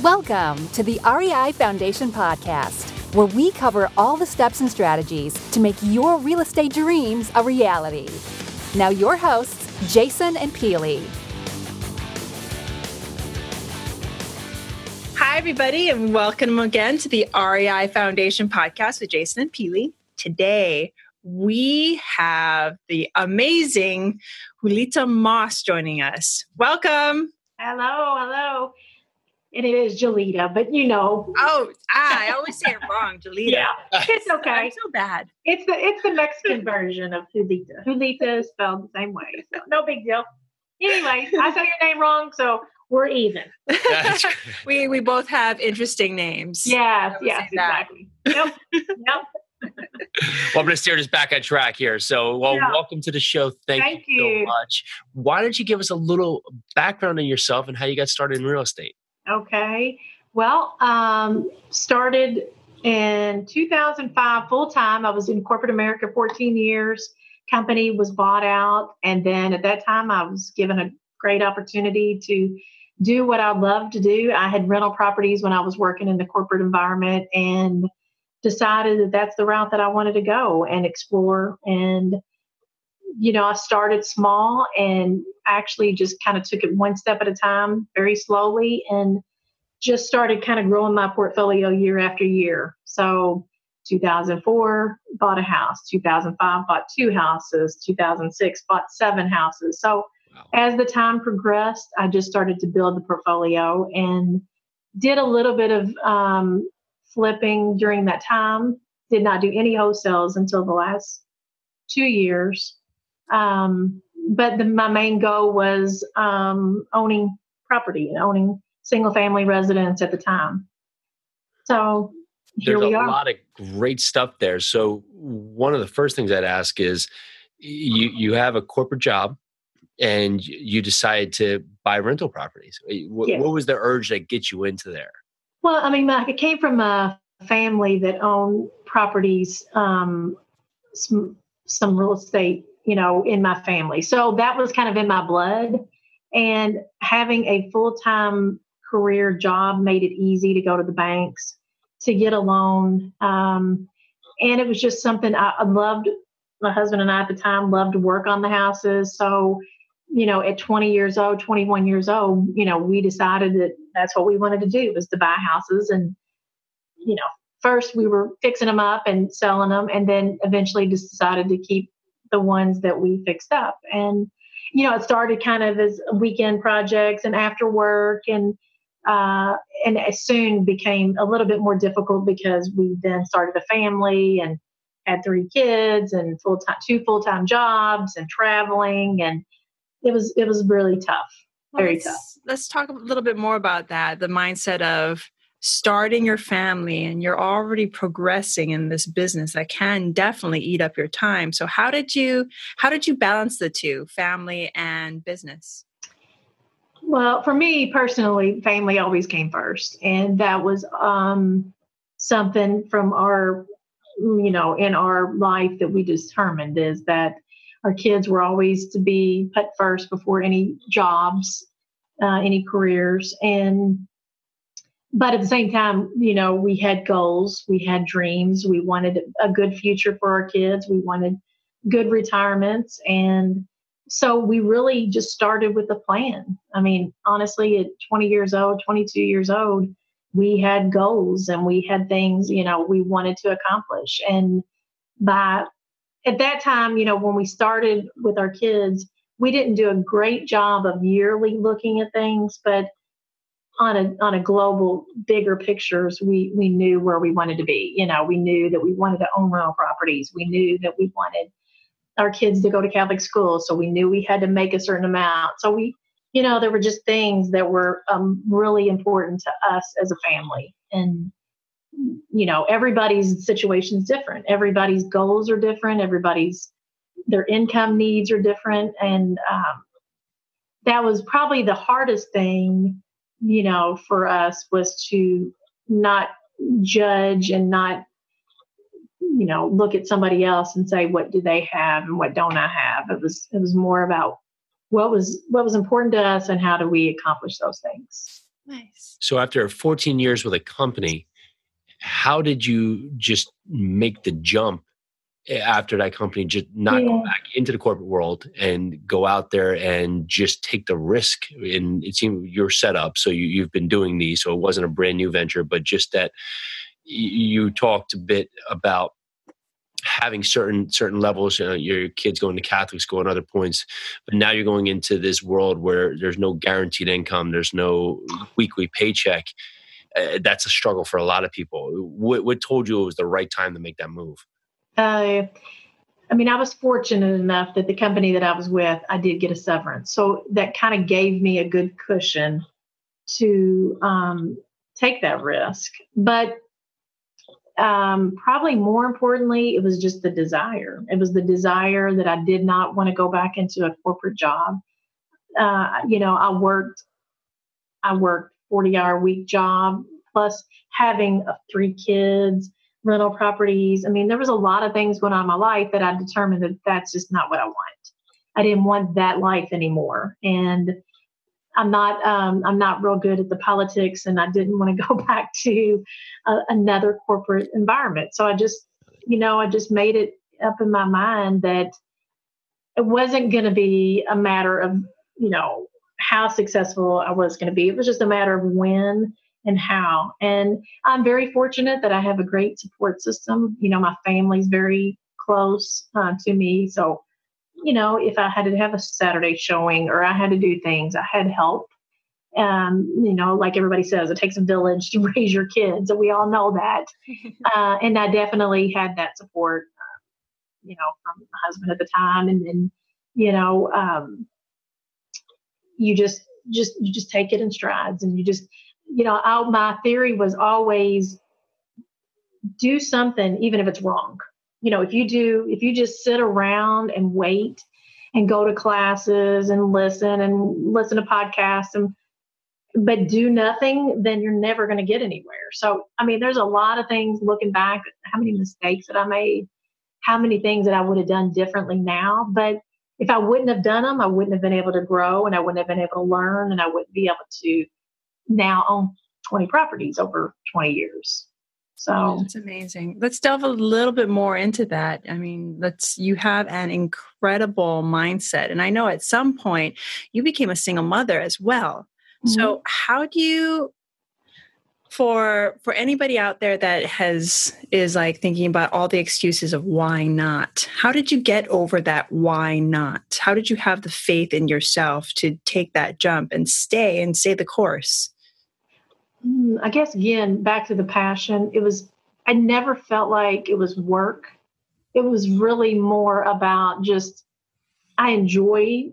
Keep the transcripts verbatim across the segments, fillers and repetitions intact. Welcome to the R E I Foundation Podcast, where we cover all the steps and strategies to make your real estate dreams a reality. Now your hosts, Jason and Peely. Hi, everybody, and welcome again to the R E I Foundation Podcast with Jason and Peely. Today, we have the amazing Jolita Moss joining us. Welcome. Hello, hello. And it is Jolita, but you know. Oh, I always say it wrong, Jolita. Yeah, it's okay. I'm so bad. It's the it's the Mexican version of Jolita. Jolita is spelled the same way, so no big deal. Anyway, I said your name wrong, so we're even. we we both have interesting names. Yes, yes, exactly. Nope, nope. Well, I'm going to steer us back on track here. So, well, yeah. Welcome to the show. Thank, Thank you, you so much. Why don't you give us a little background on yourself and how you got started in real estate? Okay. Well, um, started in two thousand five full-time. I was in corporate America fourteen years. Company was bought out. And then at that time, I was given a great opportunity to do what I loved to do. I had rental properties when I was working in the corporate environment and decided that that's the route that I wanted to go and explore. And, you know, I started small and actually just kind of took it one step at a time, very slowly, and just started kind of growing my portfolio year after year. So two thousand four, bought a house. two thousand five, bought two houses. two thousand six, bought seven houses. So wow. As the time progressed, I just started to build the portfolio and did a little bit of um, flipping during that time. Did not do any wholesales until the last two years. Um, but the, my main goal was um, owning property and owning single-family residence at the time. So here There's we are. There's a lot of great stuff there. So one of the first things I'd ask is you, you have a corporate job and you decide to buy rental properties. What, yes. what was the urge that gets you into there? Well, I mean, like I came from a family that owned properties, um, some, some real estate, you know, in my family. So that was kind of in my blood, and having a full-time career job made it easy to go to the banks to get a loan. Um, and it was just something I loved. My husband and I at the time loved to work on the houses. So, you know, at twenty years old, twenty-one years old, you know, we decided that that's what we wanted to do, was to buy houses. And, you know, first we were fixing them up and selling them, and then eventually just decided to keep the ones that we fixed up. And, you know, it started kind of as weekend projects and after work, and uh, and it soon became a little bit more difficult because we then started a family and had three kids and full time, two full-time jobs and traveling. And it was, it was really tough, very let's, tough. Let's talk a little bit more about that. The mindset of starting your family and you're already progressing in this business that can definitely eat up your time. So how did you how did you balance the two, family and business? Well, for me personally, family always came first, and that was um, something from our, you know, in our life that we determined is that our kids were always to be put first before any jobs, uh, any careers, and. But at the same time, you know, we had goals, we had dreams, we wanted a good future for our kids, we wanted good retirements. And so we really just started with a plan. I mean, honestly, at twenty years old, twenty-two years old, we had goals and we had things, you know, we wanted to accomplish. And by at that time, you know, when we started with our kids, we didn't do a great job of yearly looking at things, but on a on a global, bigger pictures, we we knew where we wanted to be. You know, we knew that we wanted to own rental properties. We knew that we wanted our kids to go to Catholic school. So we knew we had to make a certain amount. So we, you know, there were just things that were um, really important to us as a family. And, you know, everybody's situation is different. Everybody's goals are different. Everybody's, their income needs are different. And um, that was probably the hardest thing, you know, for us, was to not judge and not, you know, look at somebody else and say, what do they have and what don't I have? It was, it was more about what was, what was important to us and how do we accomplish those things? Nice. So after fourteen years with a company, how did you just make the jump after that company, just not yeah. go back into the corporate world and go out there and just take the risk? And it seemed you're set up, so you, you've been doing these, so it wasn't a brand new venture, but just that you talked a bit about having certain certain levels, you know, your kids going to Catholic school and other points, but now you're going into this world where there's no guaranteed income, there's no weekly paycheck. Uh, that's a struggle for a lot of people. What, what told you it was the right time to make that move? Uh, I mean, I was fortunate enough that the company that I was with, I did get a severance. So that kind of gave me a good cushion to um, take that risk. But um, probably more importantly, it was just the desire. It was the desire that I did not want to go back into a corporate job. Uh, you know, I worked, I worked forty hour week job, plus having uh, three kids, rental properties. I mean, there was a lot of things going on in my life that I determined that that's just not what I want. I didn't want that life anymore. And I'm not, um, I'm not real good at the politics, and I didn't want to go back to uh, another corporate environment. So I just, you know, I just made it up in my mind that it wasn't going to be a matter of, you know, how successful I was going to be. It was just a matter of when and how. And I'm very fortunate that I have a great support system. You know, my family's very close uh, to me. So, you know, if I had to have a Saturday showing or I had to do things, I had help. Um, you know, like everybody says, it takes a village to raise your kids. And we all know that. Uh, and I definitely had that support, uh, you know, from my husband at the time. And then, you know, um, you just, just, you just take it in strides, and you just, you know, I, my theory was always do something, even if it's wrong. You know, if you do, if you just sit around and wait and go to classes and listen and listen to podcasts and, but do nothing, then you're never going to get anywhere. So, I mean, there's a lot of things looking back, how many mistakes that I made, how many things that I would have done differently now. But if I wouldn't have done them, I wouldn't have been able to grow, and I wouldn't have been able to learn, and I wouldn't be able to now own twenty properties over twenty years. So that's amazing. Let's delve a little bit more into that. I mean, let's, you have an incredible mindset. And I know at some point you became a single mother as well. Mm-hmm. So how do you, for, for anybody out there that has, is like thinking about all the excuses of why not, how did you get over that? Why not? How did you have the faith in yourself to take that jump and stay and stay the course? I guess, again, back to the passion. It was, I never felt like it was work. It was really more about just, I enjoy,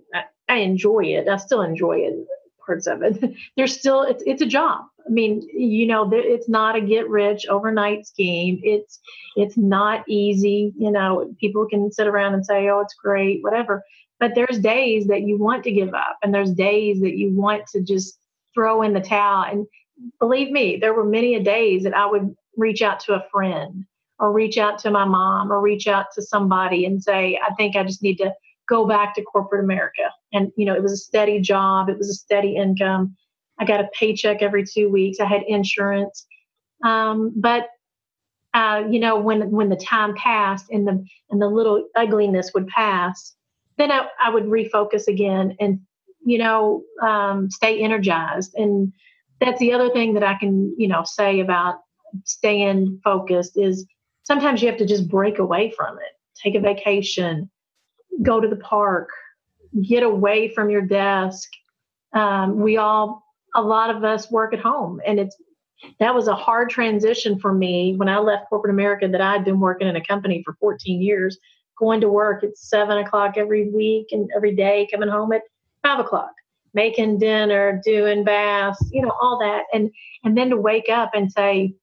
I enjoy it. I still enjoy it, parts of it. There's still, it's, it's a job. I mean, you know, it's not a get rich overnight scheme. It's, it's not easy. You know, people can sit around and say, oh, it's great, whatever. But there's days that you want to give up, and there's days that you want to just throw in the towel. And believe me, there were many a days that I would reach out to a friend or reach out to my mom or reach out to somebody and say, I think I just need to go back to corporate America. And, you know, it was a steady job. It was a steady income. I got a paycheck every two weeks. I had insurance. Um, but, uh, you know, when, when the time passed and the, and the little ugliness would pass, then I, I would refocus again and, you know, um, stay energized. And that's the other thing that I can, you know, say about staying focused is sometimes you have to just break away from it, take a vacation, go to the park, get away from your desk. Um, we all, a lot of us work at home, and it's, that was a hard transition for me when I left corporate America, that I'd been working in a company for fourteen years, going to work at seven o'clock every week and every day, coming home at five o'clock. Making dinner, doing baths, you know, all that. And, and then to wake up and say,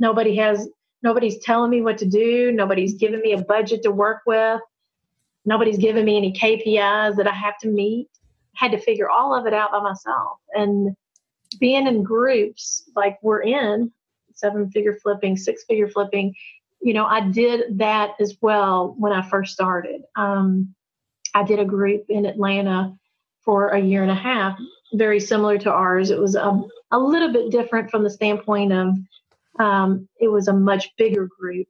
nobody has, nobody's telling me what to do. Nobody's giving me a budget to work with. Nobody's giving me any K P Is that I have to meet. I had to figure all of it out by myself. And being in groups like we're in, seven figure flipping, six figure flipping, you know, I did that as well when I first started. Um, I did a group in Atlanta for a year and a half, very similar to ours. It was a a little bit different from the standpoint of um, it was a much bigger group.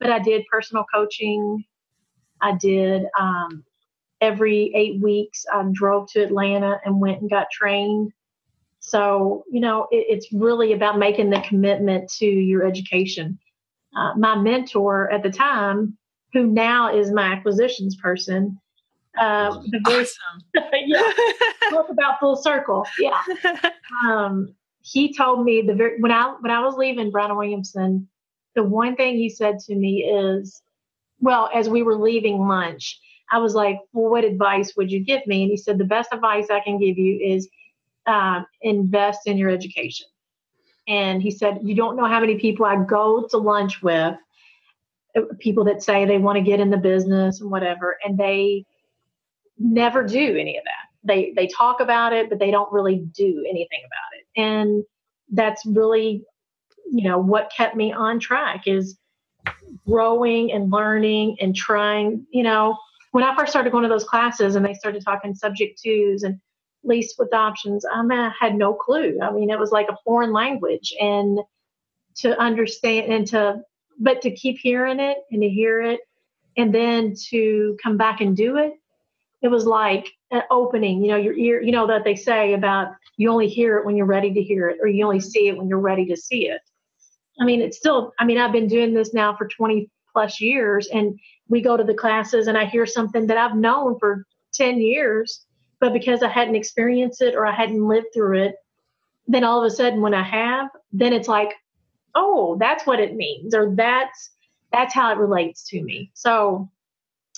But I did personal coaching. I did um, every eight weeks I drove to Atlanta and went and got trained. So, you know, it, it's really about making the commitment to your education. Uh, my mentor at the time, who now is my acquisitions person, uh, the voice, awesome. Yeah, talk about full circle. Yeah, um, he told me the very, when I when I was leaving Brown Williamson, the one thing he said to me is, well, as we were leaving lunch, I was like, well, what advice would you give me? And he said, the best advice I can give you is uh, invest in your education. And he said, you don't know how many people I go to lunch with, people that say they want to get in the business and whatever, and they never do any of that. They they talk about it, but they don't really do anything about it. And that's really, you know, what kept me on track is growing and learning and trying. You know, when I first started going to those classes and they started talking subject twos and lease with options, I, mean, I had no clue. I mean, it was like a foreign language, and to understand and to, but to keep hearing it and to hear it and then to come back and do it, it was like an opening, you know, your ear, you know, that they say about you only hear it when you're ready to hear it, or you only see it when you're ready to see it. I mean, it's still, I mean, I've been doing this now for twenty plus years, and we go to the classes and I hear something that I've known for ten years, but because I hadn't experienced it or I hadn't lived through it, then all of a sudden when I have, then it's like, oh, that's what it means, or that's, that's how it relates to me. So,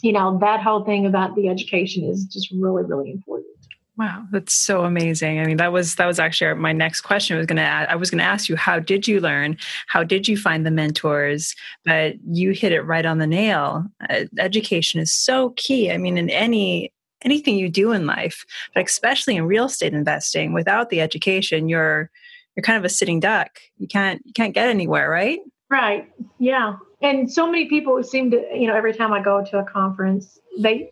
you know, that whole thing about the education is just really, really important. Wow. That's so amazing. I mean, that was, that was actually my next question. I was going to ask, I was going to ask you, how did you learn? How did you find the mentors? But you hit it right on the nail. Uh, education is so key. I mean, in any, anything you do in life, but especially in real estate investing, without the education, you're, you're kind of a sitting duck. You can't, you can't get anywhere, right? Right. Yeah. And so many people seem to, you know, every time I go to a conference, they,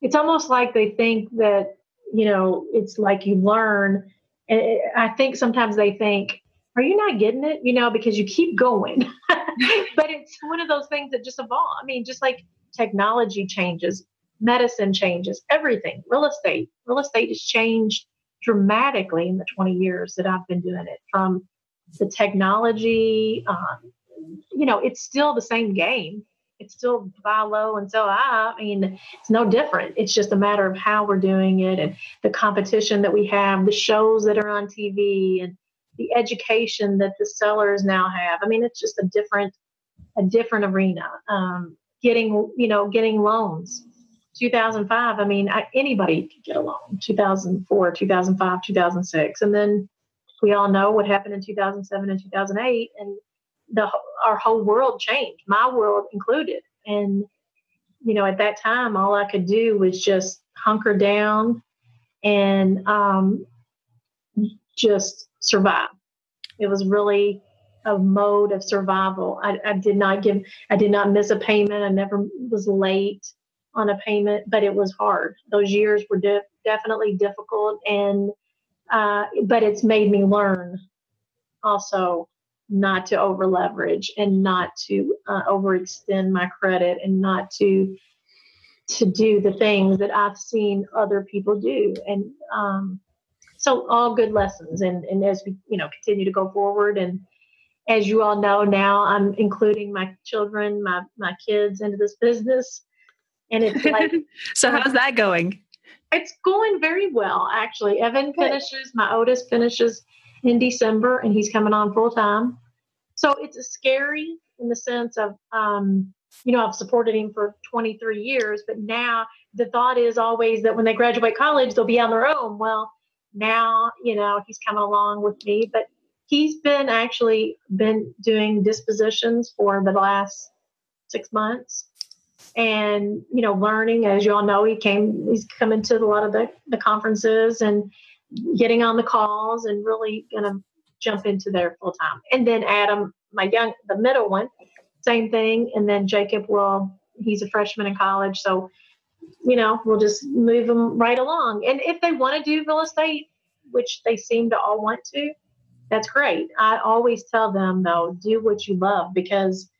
it's almost like they think that, you know, it's like you learn. And it, I think sometimes they think, are you not getting it? You know, because you keep going, but it's one of those things that just evolve. I mean, just like technology changes, medicine changes, everything, real estate, real estate has changed dramatically in the twenty years that I've been doing it, from the technology. Um, you know, it's still the same game. It's still buy low and sell high. I mean, it's no different. It's just a matter of how we're doing it and the competition that we have, the shows that are on T V, and the education that the sellers now have. I mean, it's just a different, a different arena. Um, getting, you know, getting loans. two thousand five, I mean, I, anybody could get a loan, two thousand four, two thousand five, two thousand six. And then we all know what happened in two thousand seven and two thousand eight, and the our whole world changed, my world included. And, you know, at that time, all I could do was just hunker down and um, just survive. It was really a mode of survival. I, I did not give, I did not miss a payment. I never was late on a payment, but it was hard. Those years were de- definitely difficult, and uh, but it's made me learn also not to over leverage and not to uh, overextend my credit, and not to to do the things that I've seen other people do. And um, so, all good lessons. And and as we you know continue to go forward, and as you all know now, I'm including my children, my my kids into this business. And it's like, so how's that going? It's going very well, actually. Evan finishes, my oldest finishes in December, and he's coming on full time. So it's scary in the sense of, um, you know, I've supported him for twenty-three years, but now the thought is always that when they graduate college, they'll be on their own. Well, now, you know, he's coming along with me, but he's been actually been doing dispositions for the last six months. And, you know, learning, as you all know, he came, he's coming to a lot of the, the conferences and getting on the calls, and really going to jump into there full time. And then Adam, my young, the middle one, same thing. And then Jacob, well, he's a freshman in college. So, you know, we'll just move them right along. And if they want to do real estate, which they seem to all want to, that's great. I always tell them, though, do what you love, because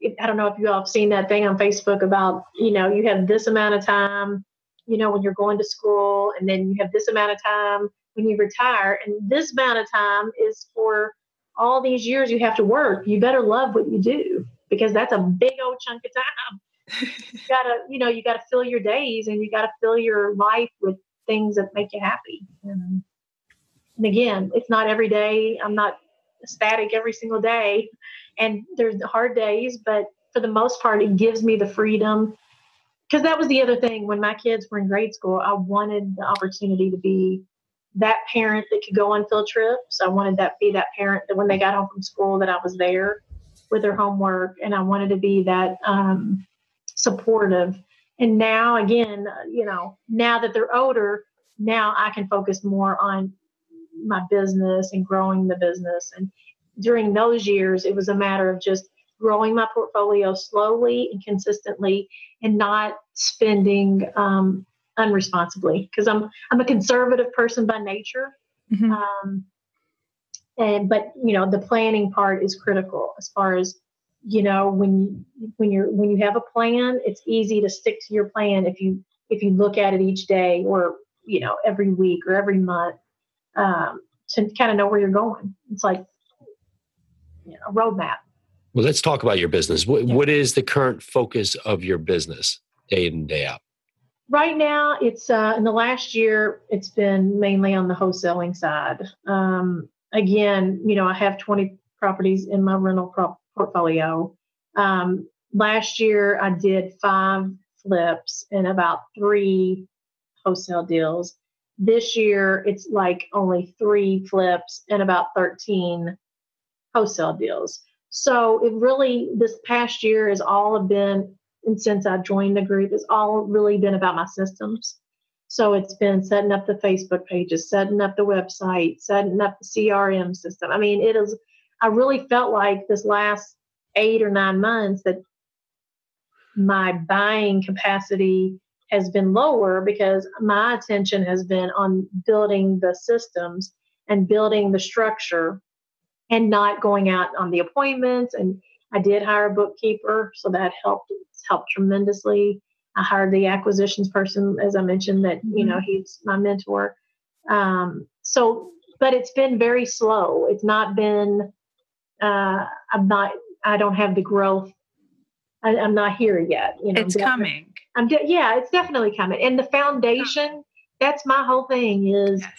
it, I don't know if you all have seen that thing on Facebook about, you know, you have this amount of time, you know, when you're going to school, and then you have this amount of time when you retire, and this amount of time is for all these years you have to work. You better love what you do, because that's a big old chunk of time. You gotta, you know, you gotta fill your days, and you gotta fill your life with things that make you happy. And, and again, it's not every day. I'm not static every single day, and there's hard days, but for the most part, it gives me the freedom. Because that was the other thing. When my kids were in grade school, I wanted the opportunity to be that parent that could go on field trips. I wanted that be that parent that when they got home from school, that I was there with their homework, and I wanted to be that um, supportive. And now, again, you know, now that they're older, now I can focus more on my business and growing the business. And during those years, it was a matter of just growing my portfolio slowly and consistently, and not spending um, unresponsibly, because I'm I'm a conservative person by nature. Mm-hmm. Um, and but you know, the planning part is critical. As far as, you know, when you, when you're when you have a plan, it's easy to stick to your plan if you if you look at it each day, or you know, every week or every month, um, to kind of know where you're going. It's like, you know, a roadmap. Well, let's talk about your business. What, yeah. what is the current focus of your business day in and day out? Right now, it's uh, in the last year, it's been mainly on the wholesaling side. Um, again, you know, I have twenty properties in my rental pro- portfolio. Um, last year, I did five flips and about three wholesale deals. This year, it's like only three flips and about thirteen wholesale deals. So it really, this past year has all been, and since I joined the group, it's all really been about my systems. So it's been setting up the Facebook pages, setting up the website, setting up the C R M system. I mean, it is, I really felt like this last eight or nine months that my buying capacity has been lower, because my attention has been on building the systems and building the structure, and not going out on the appointments. And I did hire a bookkeeper, so that helped helped tremendously. I hired the acquisitions person, as I mentioned, that, you know, he's my mentor. Um, so, but it's been very slow. It's not been. Uh, I'm not. I don't have the growth. I, I'm not here yet. You know, it's coming. I'm de- yeah, it's definitely coming. And the foundation. That's my whole thing. Is. Yes.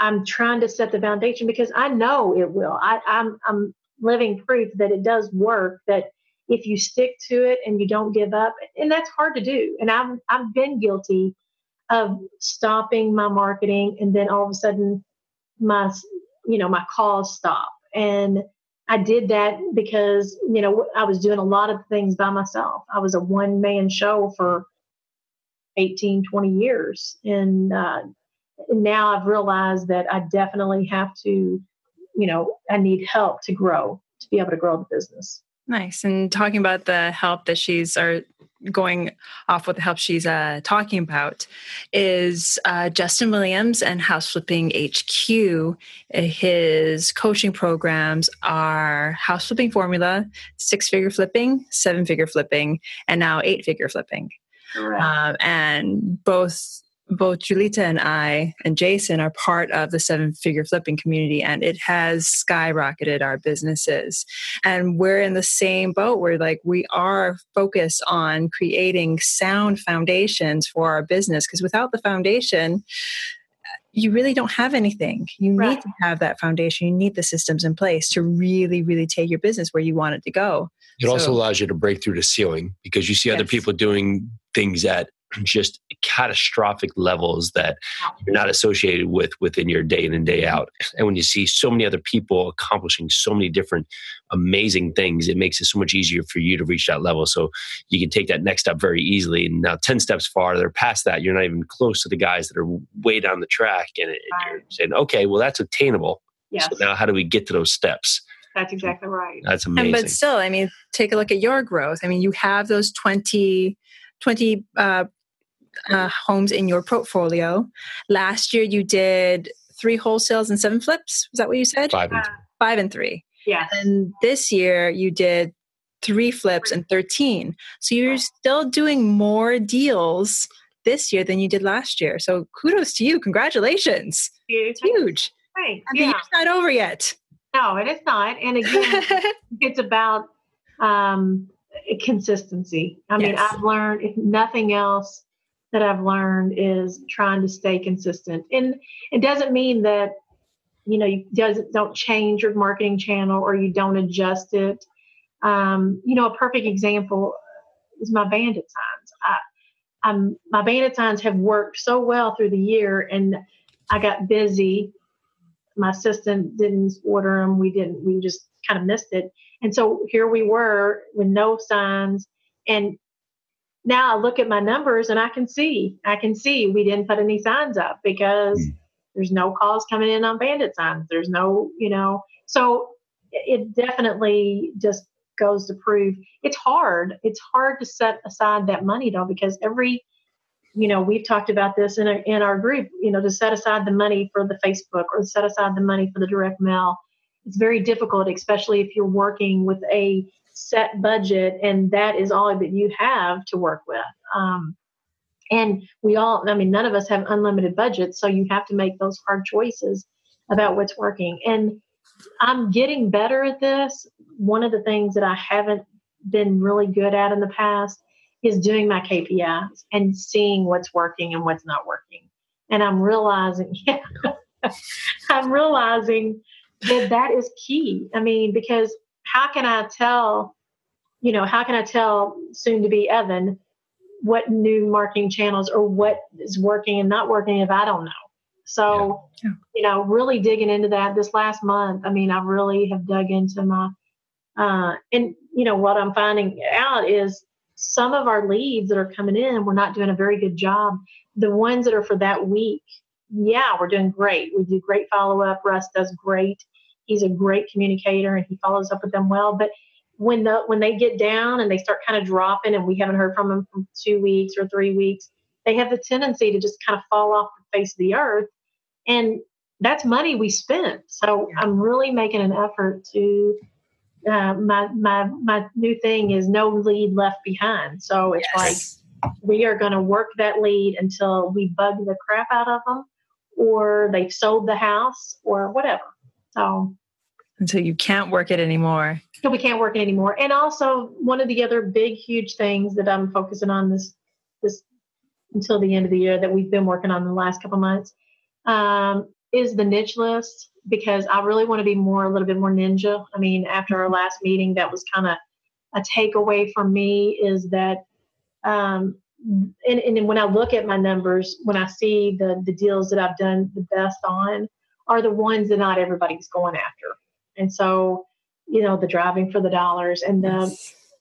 I'm trying to set the foundation, because I know it will. I, I'm I'm living proof that it does work, that if you stick to it and you don't give up, and that's hard to do. And I've, I've been guilty of stopping my marketing, and then all of a sudden my, you know, my calls stop. And I did that because, you know, I was doing a lot of things by myself. I was a one-man show for eighteen, twenty years. And, uh, now I've realized that I definitely have to, you know, I need help to grow, to be able to grow the business. Nice. And talking about the help that she's, or going off with the help she's uh, talking about, is uh, Justin Williams and House Flipping H Q. His coaching programs are House Flipping Formula, Six Figure Flipping, Seven Figure Flipping, and now Eight Figure Flipping. Right. Um, and both... Both Jolita and I and Jason are part of the Seven Figure Flipping community, and it has skyrocketed our businesses. And we're in the same boat. We're like, we are focused on creating sound foundations for our business, because without the foundation, you really don't have anything. You right. need to have that foundation. You need the systems in place to really, really take your business where you want it to go. It so, also allows you to break through the ceiling, because you see yes. other people doing things at just catastrophic levels that you're not associated with within your day in and day out. And when you see so many other people accomplishing so many different amazing things, it makes it so much easier for you to reach that level. So you can take that next step very easily. And now ten steps farther past that, you're not even close to the guys that are way down the track. And it, right. you're saying, okay, well, that's attainable. Yes. So now how do we get to those steps? That's exactly right. That's amazing. And, but still, I mean, take a look at your growth. I mean, you have those twenty, twenty, uh, Uh, homes in your portfolio. Last year you did three wholesales and seven flips. Was that what you said? Five and, uh, five and three. Yeah. And this year you did three flips and thirteen. So you're still doing more deals this year than you did last year. So kudos to you. Congratulations. It's huge. Right. And yeah. The year's not over yet. No, it is not. And again, it's about um, consistency. I yes. mean, I've learned, if nothing else that I've learned is trying to stay consistent. And it doesn't mean that, you know, you doesn't, don't change your marketing channel or you don't adjust it. Um, you know, a perfect example is my bandit signs. I, I'm, my bandit signs have worked so well through the year, and I got busy. My assistant didn't order them. We didn't, we just kind of missed it. And so here we were with no signs. And now I look at my numbers and I can see, I can see we didn't put any signs up because mm. there's no calls coming in on bandit signs. There's no, you know, so it definitely just goes to prove it's hard. It's hard to set aside that money though, because every, you know, we've talked about this in our, in our group, you know, to set aside the money for the Facebook or set aside the money for the direct mail. It's very difficult, especially if you're working with a set budget and that is all that you have to work with. Um, and we all, I mean, none of us have unlimited budgets. So you have to make those hard choices about what's working. And I'm getting better at this. One of the things that I haven't been really good at in the past is doing my K P Is and seeing what's working and what's not working. And I'm realizing, yeah, I'm realizing that that is key. I mean, because how can I tell, you know, how can I tell soon to be Evan what new marketing channels or what is working and not working if I don't know? So, yeah. Yeah. you know, really digging into that this last month. I mean, I really have dug into my, uh, and you know, what I'm finding out is some of our leads that are coming in, we're not doing a very good job. The ones that are for that week, yeah, we're doing great. We do great follow-up. Russ does great. He's a great communicator and he follows up with them well. But when the, when they get down and they start kind of dropping and we haven't heard from them for two weeks or three weeks, they have the tendency to just kind of fall off the face of the earth. And that's money we spent. So yeah. I'm really making an effort to, uh, my, my, my new thing is no lead left behind. So it's yes. like, we are going to work that lead until we bug the crap out of them or they've sold the house or whatever. So until you can't work it anymore. So we can't work it anymore. And also one of the other big, huge things that I'm focusing on this, this until the end of the year that we've been working on the last couple months, um, is the niche list, because I really want to be more, a little bit more ninja. I mean, after our last meeting, that was kind of a takeaway for me is that, um, and, and when I look at my numbers, when I see the the deals that I've done the best on are the ones that not everybody's going after. And so, you know, the driving for the dollars and the,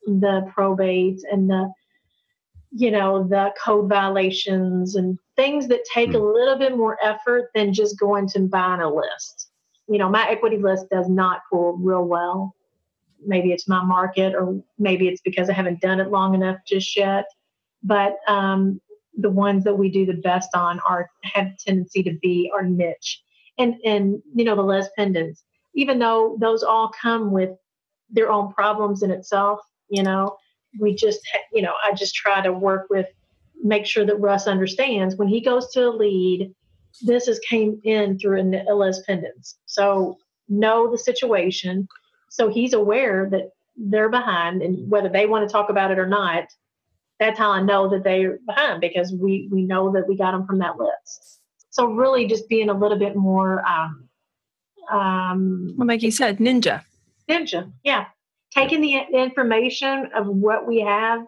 the probates and the, you know, the code violations and things that take a little bit more effort than just going to buying a list. You know, my equity list does not pull real well. Maybe it's my market or maybe it's because I haven't done it long enough just yet. But um, the ones that we do the best on are have a tendency to be our niche. And, and you know, the Les Pendants, even though those all come with their own problems in itself, you know, we just, you know, I just try to work with, make sure that Russ understands when he goes to a lead, this is came in through an L S pendants. So know the situation. So he's aware that they're behind and whether they want to talk about it or not, that's how I know that they're behind because we, we know that we got them from that list. So really just being a little bit more, um, um, well, like you said, ninja, ninja. Yeah. Taking the information of what we have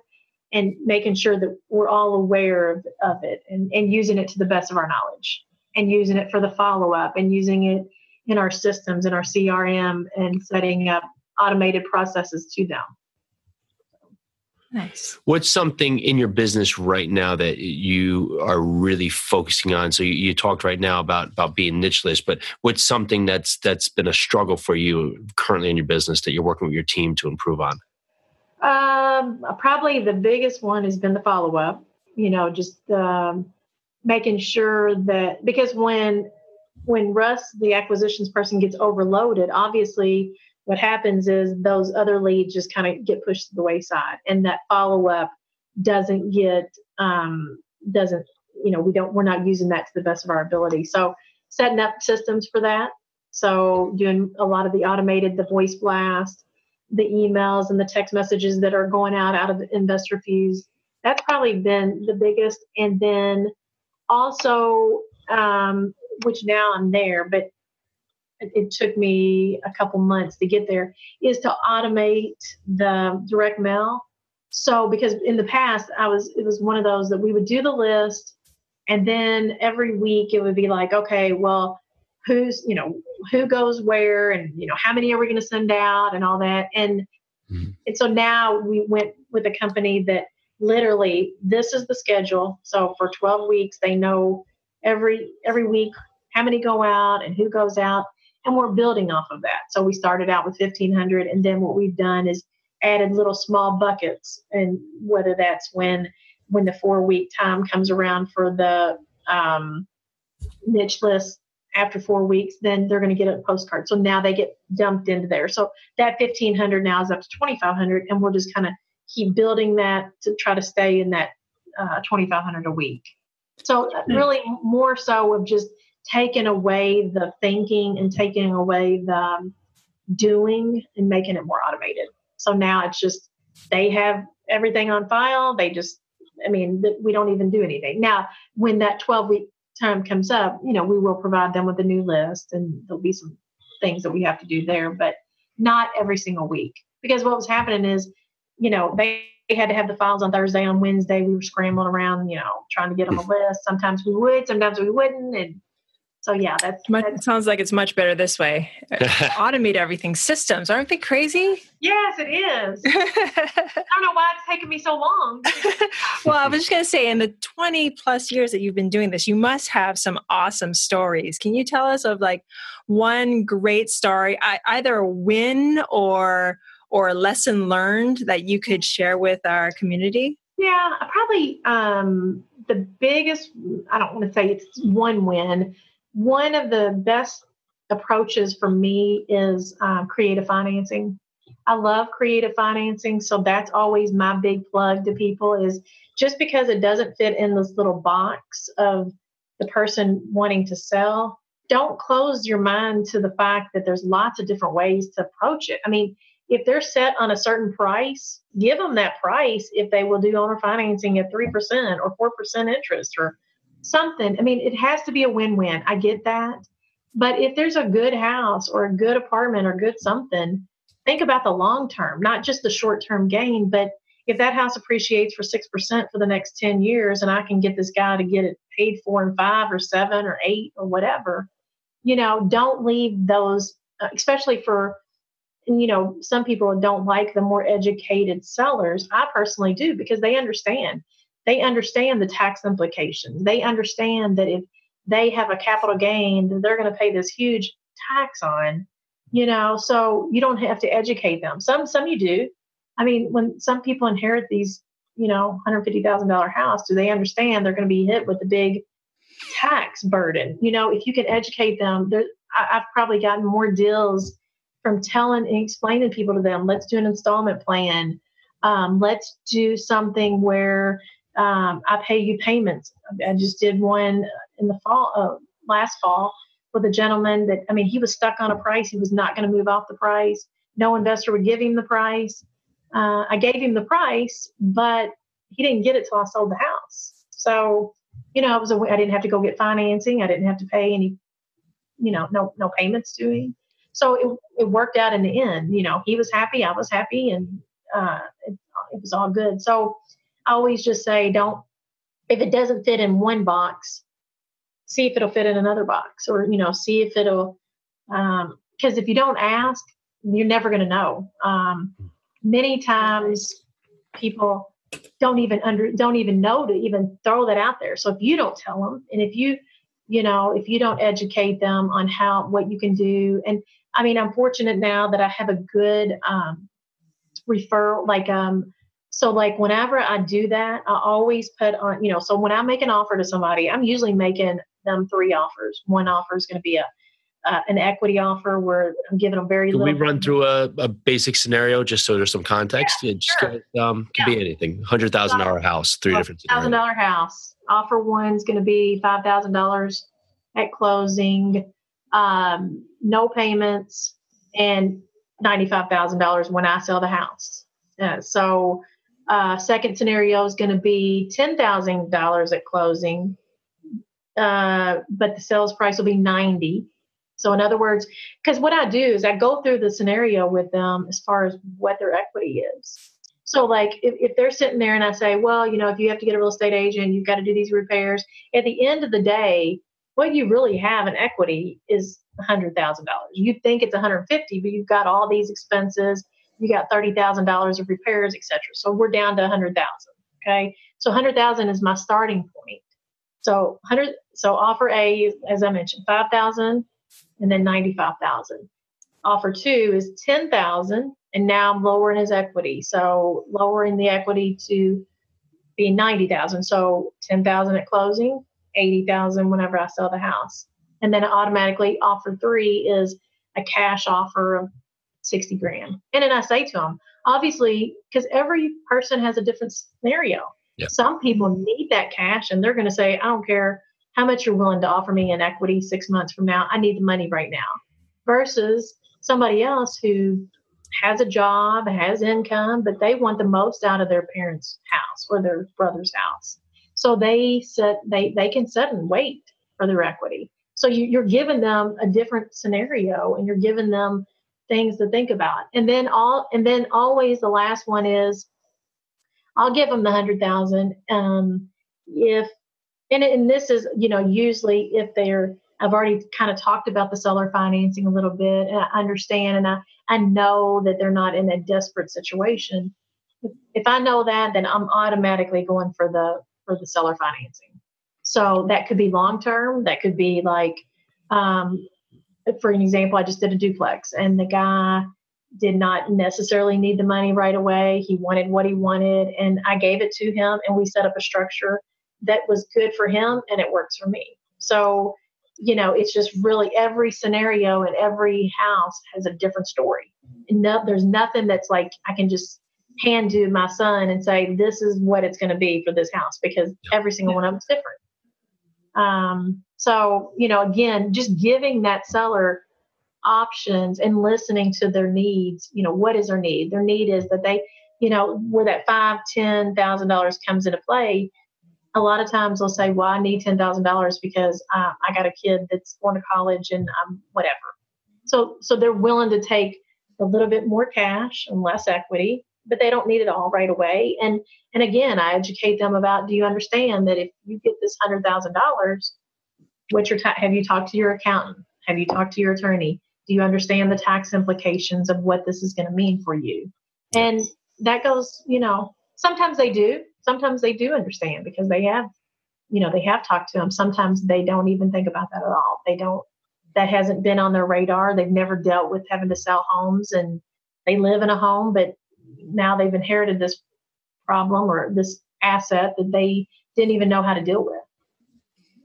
and making sure that we're all aware of, of it and, and using it to the best of our knowledge and using it for the follow-up and using it in our systems and our C R M and setting up automated processes to them. Nice. What's something in your business right now that you are really focusing on? So you, you talked right now about, about being nicheless, but what's something that's that's been a struggle for you currently in your business that you're working with your team to improve on? Um, probably the biggest one has been the follow-up, you know, just um, making sure that, because when when Russ, the acquisitions person, gets overloaded, obviously what happens is those other leads just kind of get pushed to the wayside, and that follow-up doesn't get, um, doesn't, you know, we don't, we're not using that to the best of our ability. So setting up systems for that. So doing a lot of the automated, the voice blast, the emails and the text messages that are going out, out of Investor Fuse. That's probably been the biggest. And then also, um, which now I'm there, but it, it took me a couple months to get there, is to automate the direct mail. So, because in the past I was, it was one of those that we would do the list, and then every week it would be like, okay, well, who's, you know, who goes where, and, you know, how many are we going to send out and all that. And, mm-hmm. and so now we went with a company that literally, this is the schedule. So for twelve weeks, they know every, every week, how many go out and who goes out, and we're building off of that. So we started out with fifteen hundred, and then what we've done is added little small buckets, and whether that's when, when the four week time comes around for the um, niche list, after four weeks, then they're going to get a postcard. So now they get dumped into there. So that fifteen hundred now is up to twenty-five hundred, and we'll just kind of keep building that to try to stay in that uh, twenty-five hundred a week. So really more so of just taking away the thinking and taking away the doing and making it more automated. So now it's just, they have everything on file. They just, I mean, we don't even do anything. Now, when that twelve week time comes up, you know, we will provide them with a new list, and there'll be some things that we have to do there, but not every single week. Because what was happening is, you know, they had to have the files on Thursday. On Wednesday, we were scrambling around, you know, trying to get on the list. Sometimes we would, sometimes we wouldn't. And so, yeah, that's, that's it sounds like it's much better this way. Automate everything. Systems, aren't they crazy? Yes, it is. I don't know why it's taken me so long. Well, I was just going to say, in the twenty plus years that you've been doing this, you must have some awesome stories. Can you tell us of like one great story, either a win or or a lesson learned that you could share with our community? Yeah, probably um, the biggest, I don't want to say it's one win. One of the best approaches for me is um, creative financing. I love creative financing. So that's always my big plug to people, is just because it doesn't fit in this little box of the person wanting to sell, don't close your mind to the fact that there's lots of different ways to approach it. I mean, if they're set on a certain price, give them that price if they will do owner financing at three percent or four percent interest or something. I mean, it has to be a win-win. I get that. But if there's a good house or a good apartment or good something, think about the long term, not just the short-term gain. But if that house appreciates for six percent for the next ten years, and I can get this guy to get it paid for in five or seven or eight or whatever, you know, don't leave those, especially for, and, you know, some people don't like the more educated sellers. I personally do, because they understand. They understand the tax implications. They understand that if they have a capital gain, then they're going to pay this huge tax on, you know, so you don't have to educate them. Some, some you do. I mean, when some people inherit these, you know, one hundred fifty thousand dollars house, do they understand they're going to be hit with a big tax burden? You know, if you can educate them, there, I, I've probably gotten more deals from telling and explaining people to them, let's do an installment plan. Um, let's do something where um, I pay you payments. I just did one in the fall, uh, last fall, with a gentleman that, I mean, he was stuck on a price. He was not going to move off the price. No investor would give him the price. Uh, I gave him the price, but he didn't get it till I sold the house. So, you know, it was a, I didn't have to go get financing. I didn't have to pay any, you know, no, no payments to him. So it, it worked out in the end. You know, he was happy, I was happy, and uh, it, it was all good. So I always just say, don't, if it doesn't fit in one box, see if it'll fit in another box, or, you know, see if it'll, um, because if you don't ask, you're never going to know. Um, many times people don't even under, don't even know to even throw that out there. So if you don't tell them, and if you, you know, if you don't educate them on how, what you can do. And I mean, I'm fortunate now that I have a good, um, referral, like, um, so like whenever I do that, I always put on, you know, so when I make an offer to somebody, I'm usually making them three offers. One offer is going to be a uh, an equity offer where I'm giving them very Can little. Can we run money. through a, a basic scenario just so there's some context? Yeah, it just sure. could, um, could yeah. be anything. one hundred thousand dollars house, three oh, different scenarios. one thousand dollars house. Offer one is going to be five thousand dollars at closing, um, no payments, and ninety-five thousand dollars when I sell the house. Uh, so uh, second scenario is going to be ten thousand dollars at closing, uh, but the sales price will be ninety. So in other words, because what I do is I go through the scenario with them as far as what their equity is. So like if, if they're sitting there and I say, well, you know, if you have to get a real estate agent, you've got to do these repairs. At the end of the day, what you really have in equity is one hundred thousand dollars. You think it's one hundred fifty thousand dollars, but you've got all these expenses. You got thirty thousand dollars of repairs, et cetera. So we're down to one hundred thousand dollars. Okay. So one hundred thousand dollars is my starting point. So one hundred So offer A, as I mentioned, five thousand dollars and then ninety-five thousand dollars. Offer two is ten thousand dollars. And now I'm lowering his equity. So lowering the equity to be ninety thousand dollars. So ten thousand dollars at closing, eighty thousand dollars whenever I sell the house. And then automatically offer three is a cash offer of sixty grand. And then I say to them, obviously, because every person has a different scenario. Yep. Some people need that cash and they're going to say, I don't care how much you're willing to offer me in equity six months from now. I need the money right now. Versus somebody else who has a job, has income, but they want the most out of their parents' house or their brother's house. So they set, they, they can set and wait for their equity. So you, you're giving them a different scenario and you're giving them things to think about. And then all, and then always the last one is I'll give them the hundred thousand. Um, if, and, and this is, you know, usually if they're, I've already kind of talked about the seller financing a little bit and I understand, and I, I know that they're not in a desperate situation. If, if I know that, then I'm automatically going for the, for the seller financing. So that could be long-term. That could be like, um, for an example, I just did a duplex and the guy did not necessarily need the money right away. He wanted what he wanted and I gave it to him and we set up a structure that was good for him and it works for me. So, you know, it's just really every scenario and every house has a different story. No, there's nothing that's like, I can just hand to my son and say, this is what it's going to be for this house, because every single one of them is different. Um, so, you know, again, just giving that seller options and listening to their needs. You know, what is their need? Their need is that they, you know, where that five, ten thousand dollars comes into play. A lot of times they'll say, well, I need ten thousand dollars because uh, I got a kid that's going to college and um, whatever. So, so they're willing to take a little bit more cash and less equity, but they don't need it all right away. And, and again, I educate them about, do you understand that if you get this hundred thousand dollars, what's your, ta- have you talked to your accountant? Have you talked to your attorney? Do you understand the tax implications of what this is going to mean for you? And that goes, you know, sometimes they do, sometimes they do understand because they have, you know, they have talked to them. Sometimes they don't even think about that at all. They don't, that hasn't been on their radar. They've never dealt with having to sell homes and they live in a home, but now they've inherited this problem or this asset that they didn't even know how to deal with.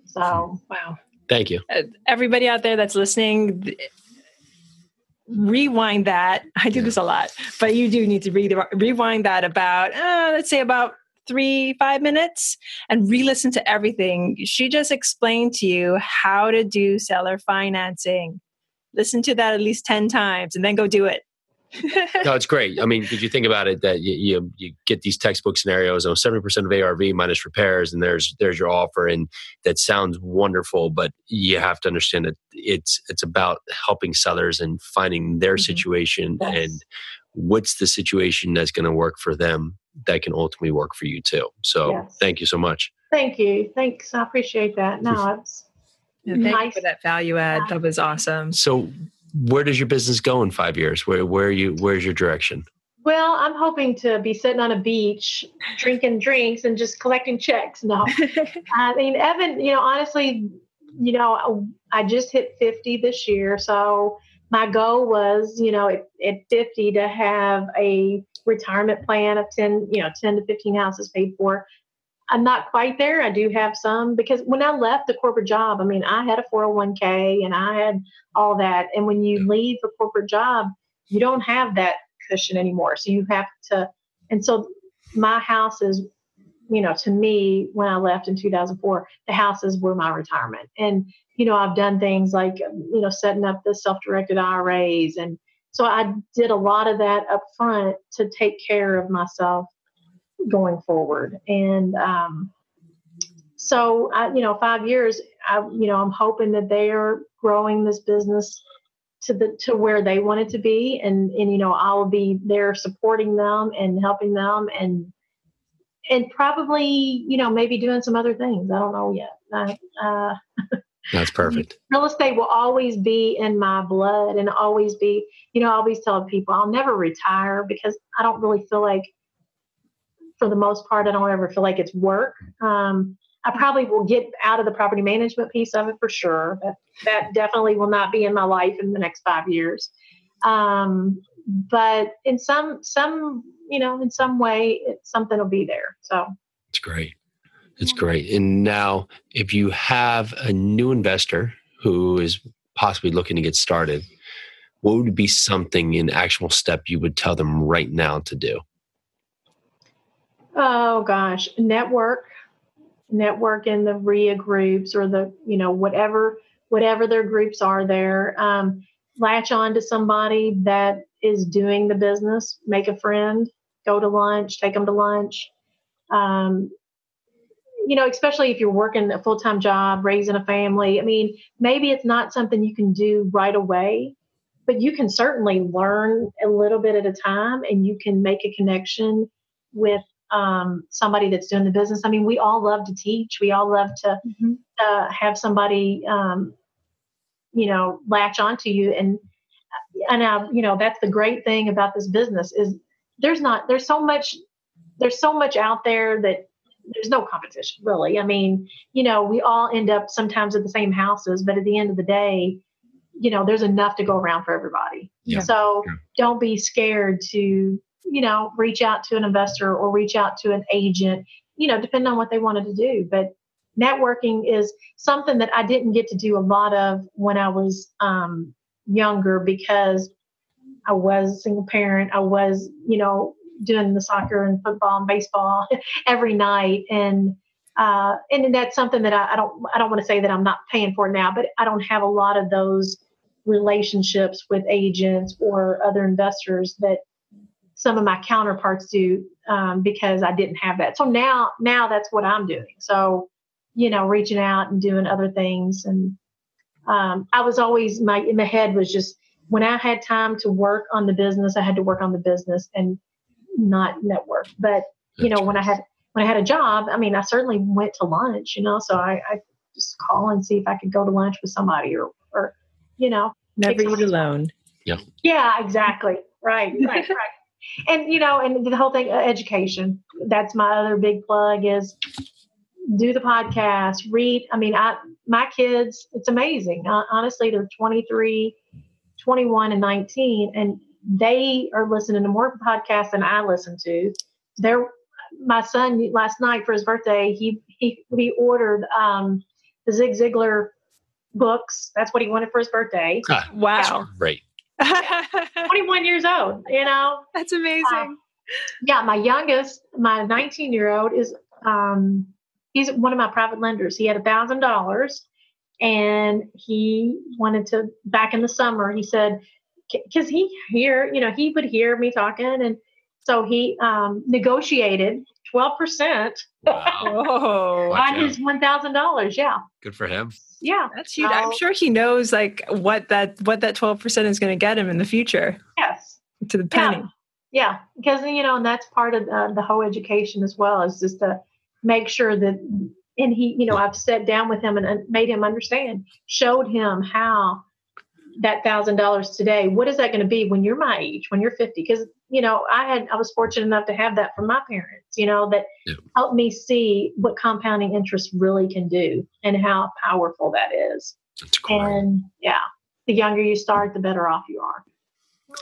So, wow. Thank you. Uh, everybody out there that's listening, th- rewind that. I do this a lot, but you do need to re- rewind that about, uh, let's say about three, five minutes and re-listen to everything. She just explained to you how to do seller financing. Listen to that at least ten times and then go do it. No, it's great. I mean, did you think about it that you, you you get these textbook scenarios of seventy percent of A R V minus repairs, and there's there's your offer, and that sounds wonderful, but you have to understand that it's it's about helping sellers and finding their mm-hmm. situation yes. and what's the situation that's going to work for them that can ultimately work for you too. So yes. thank you so much. Thank you. Thanks. I appreciate that. No, it's yeah, thank nice. You for that value add. That was awesome. So. Where does your business go in five years? Where where are you? Where's your direction? Well, I'm hoping to be sitting on a beach, drinking drinks, and just collecting checks. No, I mean, Evan, you know, honestly, you know, I just hit fifty this year, so my goal was, you know, at, at fifty to have a retirement plan of ten, you know, ten to fifteen houses paid for. I'm not quite there. I do have some, because when I left the corporate job, I mean, I had a four oh one k and I had all that. And when you leave a corporate job, you don't have that cushion anymore. So you have to, and so my house is, you know, to me, when I left in two thousand four, the houses were my retirement. And, you know, I've done things like, you know, setting up the self-directed I R As. And so I did a lot of that up front to take care of myself going forward. And um, so, I, you know, five years, I, you know, I'm hoping that they are growing this business to the to where they want it to be. And, and you know, I will be there supporting them and helping them, and and probably, you know, maybe doing some other things. I don't know yet. I, uh, That's perfect. Real estate will always be in my blood, and always be, you know, I always tell people I'll never retire, because I don't really feel like, for the most part, I don't ever feel like it's work. Um, I probably will get out of the property management piece of it for sure. That, that definitely will not be in my life in the next five years. Um, but in some, some, you know, in some way, it, something will be there. So it's great. It's great. And now, if you have a new investor who is possibly looking to get started, what would be something, an actual step, you would tell them right now to do? Oh gosh, network, network in the R E I A groups, or the, you know, whatever, whatever their groups are there. Um, latch on to somebody that is doing the business, make a friend, go to lunch, take them to lunch. Um, you know, especially if you're working a full-time job, raising a family. I mean, maybe it's not something you can do right away, but you can certainly learn a little bit at a time, and you can make a connection with Um, somebody that's doing the business. I mean, we all love to teach. We all love to mm-hmm. uh, have somebody, um, you know, latch onto you. And, and I, you know, that's the great thing about this business is there's not, there's so much, there's so much out there that there's no competition, really. I mean, you know, we all end up sometimes at the same houses, but at the end of the day, you know, there's enough to go around for everybody. Yeah. So yeah. Don't be scared to, you know, reach out to an investor or reach out to an agent, you know, depending on what they wanted to do. But networking is something that I didn't get to do a lot of when I was um, younger, because I was a single parent. I was, you know, doing the soccer and football and baseball every night. And, uh, and that's something that I, I don't, I don't want to say that I'm not paying for now, but I don't have a lot of those relationships with agents or other investors that some of my counterparts do, um, because I didn't have that. So now, now that's what I'm doing. So, you know, reaching out and doing other things. And, um, I was always, my, my head was just, when I had time to work on the business, I had to work on the business and not network. But, you know, when I had, when I had a job, I mean, I certainly went to lunch, you know, so I, I just call and see if I could go to lunch with somebody, or, or, you know, never eat alone. Yeah. Yeah, exactly. Right. Right. Right. And, you know, and the whole thing, uh, education, that's my other big plug, is do the podcast, read. I mean, I, my kids, it's amazing. Uh, honestly, they're twenty-three, twenty-one and nineteen, and they are listening to more podcasts than I listen to. They're, my son last night for his birthday, he, he, he ordered, um, the Zig Ziglar books. That's what he wanted for his birthday. Huh, wow. Great. twenty-one years old, you know, that's amazing. Um, yeah. My youngest, my nineteen year old is, um, he's one of my private lenders. He had a thousand dollars and he wanted to, back in the summer, he said, cause he hear, you know, he would hear me talking. And so he, um, negotiated twelve percent wow. on his one thousand dollars. Yeah. Good for him. Yeah. That's huge. I'm sure he knows like what that, what that twelve percent is going to get him in the future. Yes. To the penny. Yeah. yeah. Cause you know, and that's part of uh, the whole education as well, is just to make sure that, and he, you know, I've sat down with him and uh, made him understand, showed him how that thousand dollars today, what is that going to be when you're my age, when you're fifty? Cause you know, I had, I was fortunate enough to have that from my parents, you know, that yeah. helped me see what compounding interest really can do and how powerful that is. That's cool. And yeah, the younger you start, the better off you are.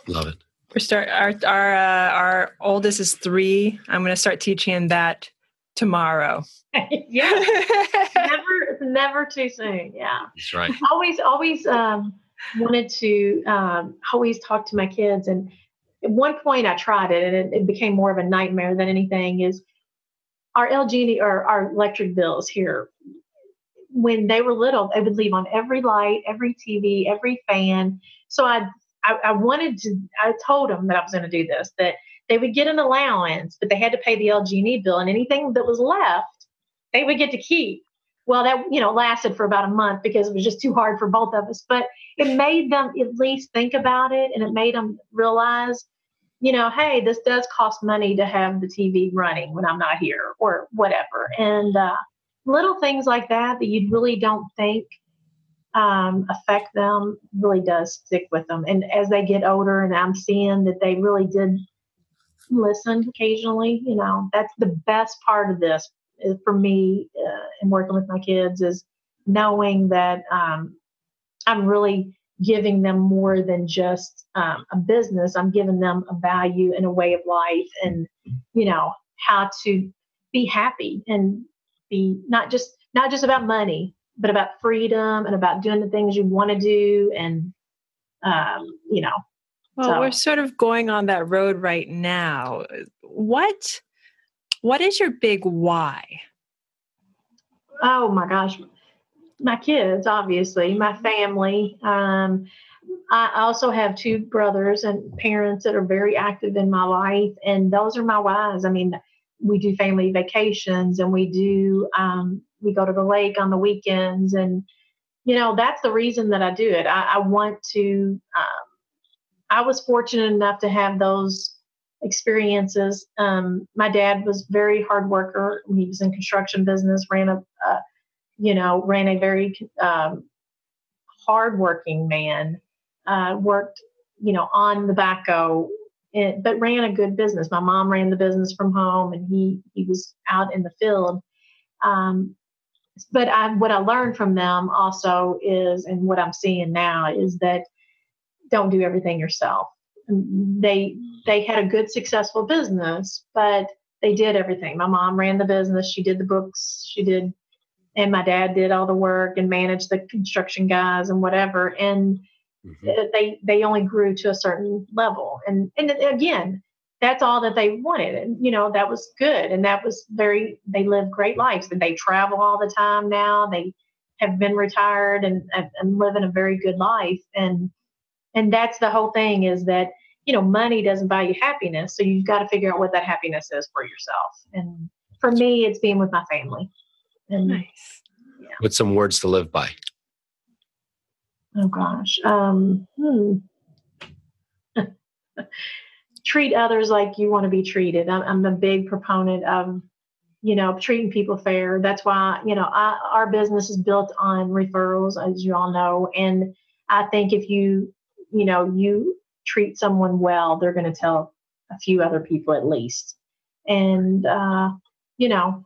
Love it. We're start, our, our, uh, our oldest is three. I'm going to start teaching him that tomorrow. Yeah. Never, it's never too soon. Yeah. That's right. Always, always um, wanted to um, always talk to my kids. And at one point I tried it, and it, it became more of a nightmare than anything, is our L G or our electric bills here. When they were little, they would leave on every light, every T V, every fan. So I, I, I wanted to, I told them that I was going to do this, that they would get an allowance, but they had to pay the L G and E bill, and anything that was left, they would get to keep. Well, that, you know, lasted for about a month because it was just too hard for both of us, but it made them at least think about it. And it made them realize, you know, hey, this does cost money to have the T V running when I'm not here or whatever. And, uh, little things like that, that you really don't think um, affect them, really does stick with them. And as they get older, and I'm seeing that they really did listen occasionally, you know, that's the best part of this is for me and uh, working with my kids, is knowing that um, I'm really giving them more than just um, a business. I'm giving them a value and a way of life, and, you know, how to be happy and be not just not just about money, but about freedom and about doing the things you want to do. And, um, you know, well, so. We're sort of going on that road right now. What, what is your big why? Oh my gosh. My kids, obviously, my family. Um, I also have two brothers and parents that are very active in my life, and those are my whys. I mean, we do family vacations, and we do, um, we go to the lake on the weekends, and, you know, that's the reason that I do it. I, I want to, um, I was fortunate enough to have those experiences. Um, my dad was very hard worker. He was in construction business, ran a, uh, you know, ran a very, um, hardworking man, uh, worked, you know, on the backhoe, It, but ran a good business. My mom ran the business from home, and he, he was out in the field. Um, but I, what I learned from them also is, and what I'm seeing now, is that don't do everything yourself. They, they had a good, successful business, but they did everything. My mom ran the business. She did the books. She did, and my dad did all the work and managed the construction guys and whatever. And Mm-hmm. They they only grew to a certain level, and and again, that's all that they wanted, and you know that was good, and that was very. They live great lives, and they travel all the time now. They have been retired and and living a very good life, and and that's the whole thing, is that you know money doesn't buy you happiness, so you've got to figure out what that happiness is for yourself. And for me, it's being with my family. And, nice. Yeah. What's some words to live by? Oh gosh. Um, hmm. Treat others like you want to be treated. I'm, I'm a big proponent of, you know, treating people fair. That's why, you know, I, our business is built on referrals, as you all know. And I think if you, you know, you treat someone well, they're going to tell a few other people at least. And, uh, you know,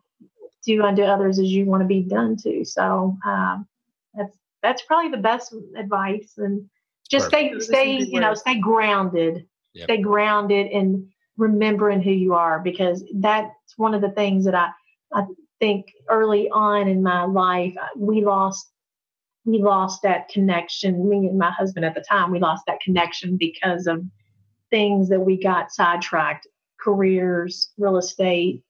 do unto others as you want to be done to. So um, that's, That's probably the best advice, and just Perfect. stay, stay, you know, stay grounded, yep. stay grounded and remembering who you are, because that's one of the things that I, I think early on in my life, we lost, we lost that connection. Me and my husband at the time, we lost that connection because of things that we got sidetracked, careers, real estate,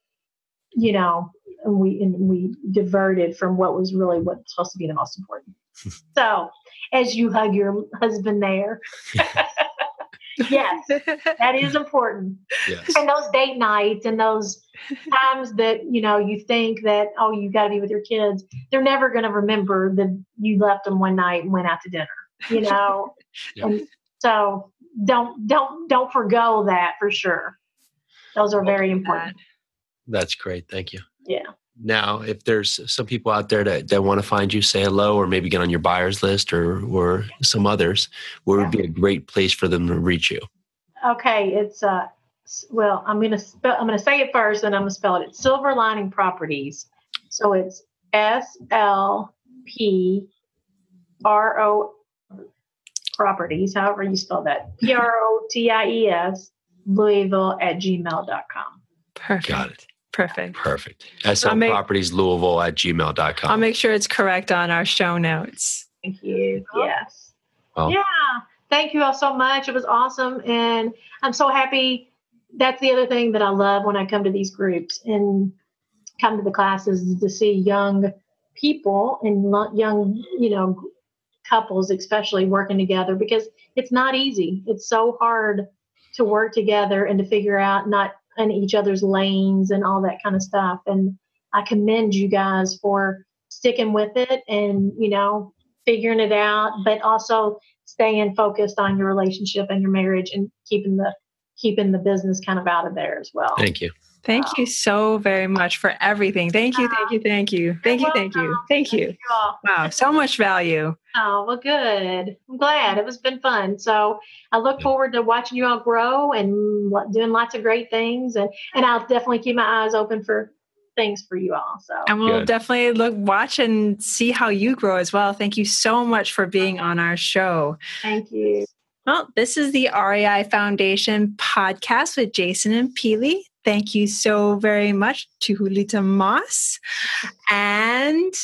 you know, and we, and we diverted from what was really what's supposed to be the most important. So, as you hug your husband there, yes, that is important. Yes. And those date nights and those times that, you know, you think that, oh, you got to be with your kids. They're never going to remember that you left them one night and went out to dinner, you know? Yep. And so don't, don't, don't forgo that for sure. Those are very important. That's great. Thank you. Yeah. Now, if there's some people out there that, that want to find you, say hello, or maybe get on your buyer's list or or some others, where would be a great place for them to reach you? Okay, it's uh, well, I'm gonna spell, I'm gonna say it first, and I'm gonna spell it. It's Silver Lining Properties. So it's S L P R O Properties. However you spell that, P R O T I E S Louisville at gmail dot com. Perfect. Got it. Perfect. Perfect. S L properties Louisville at gmail dot com. I'll make sure it's correct on our show notes. Thank you. Yes. Well, yeah. Thank you all so much. It was awesome. And I'm so happy. That's the other thing that I love when I come to these groups and come to the classes is to see young people and young, you know, couples, especially working together, because it's not easy. It's so hard to work together and to figure out not in each other's lanes and all that kind of stuff. And I commend you guys for sticking with it and, you know, figuring it out, but also staying focused on your relationship and your marriage and keeping the, keeping the business kind of out of there as well. Thank you. Thank wow. you so very much for everything. Thank you. Thank you. Thank you. Thank you. Thank you. Thank you. Wow. So much value. Oh, well, good. I'm glad. It was been fun. So I look forward to watching you all grow and doing lots of great things. And, and I'll definitely keep my eyes open for things for you all. So, and we'll good. definitely look, watch and see how you grow as well. Thank you so much for being on our show. Thank you. Well, this is the R E I Foundation podcast with Jason and Peely. Thank you so very much to Jolita Moss. And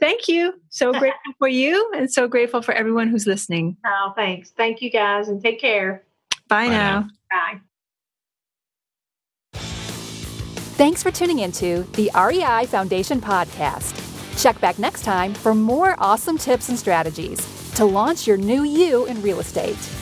thank you. So grateful for you and so grateful for everyone who's listening. Oh, thanks. Thank you guys and take care. Bye, Bye now. now. Bye. Thanks for tuning into the R E I Foundation podcast. Check back next time for more awesome tips and strategies to launch your new you in real estate.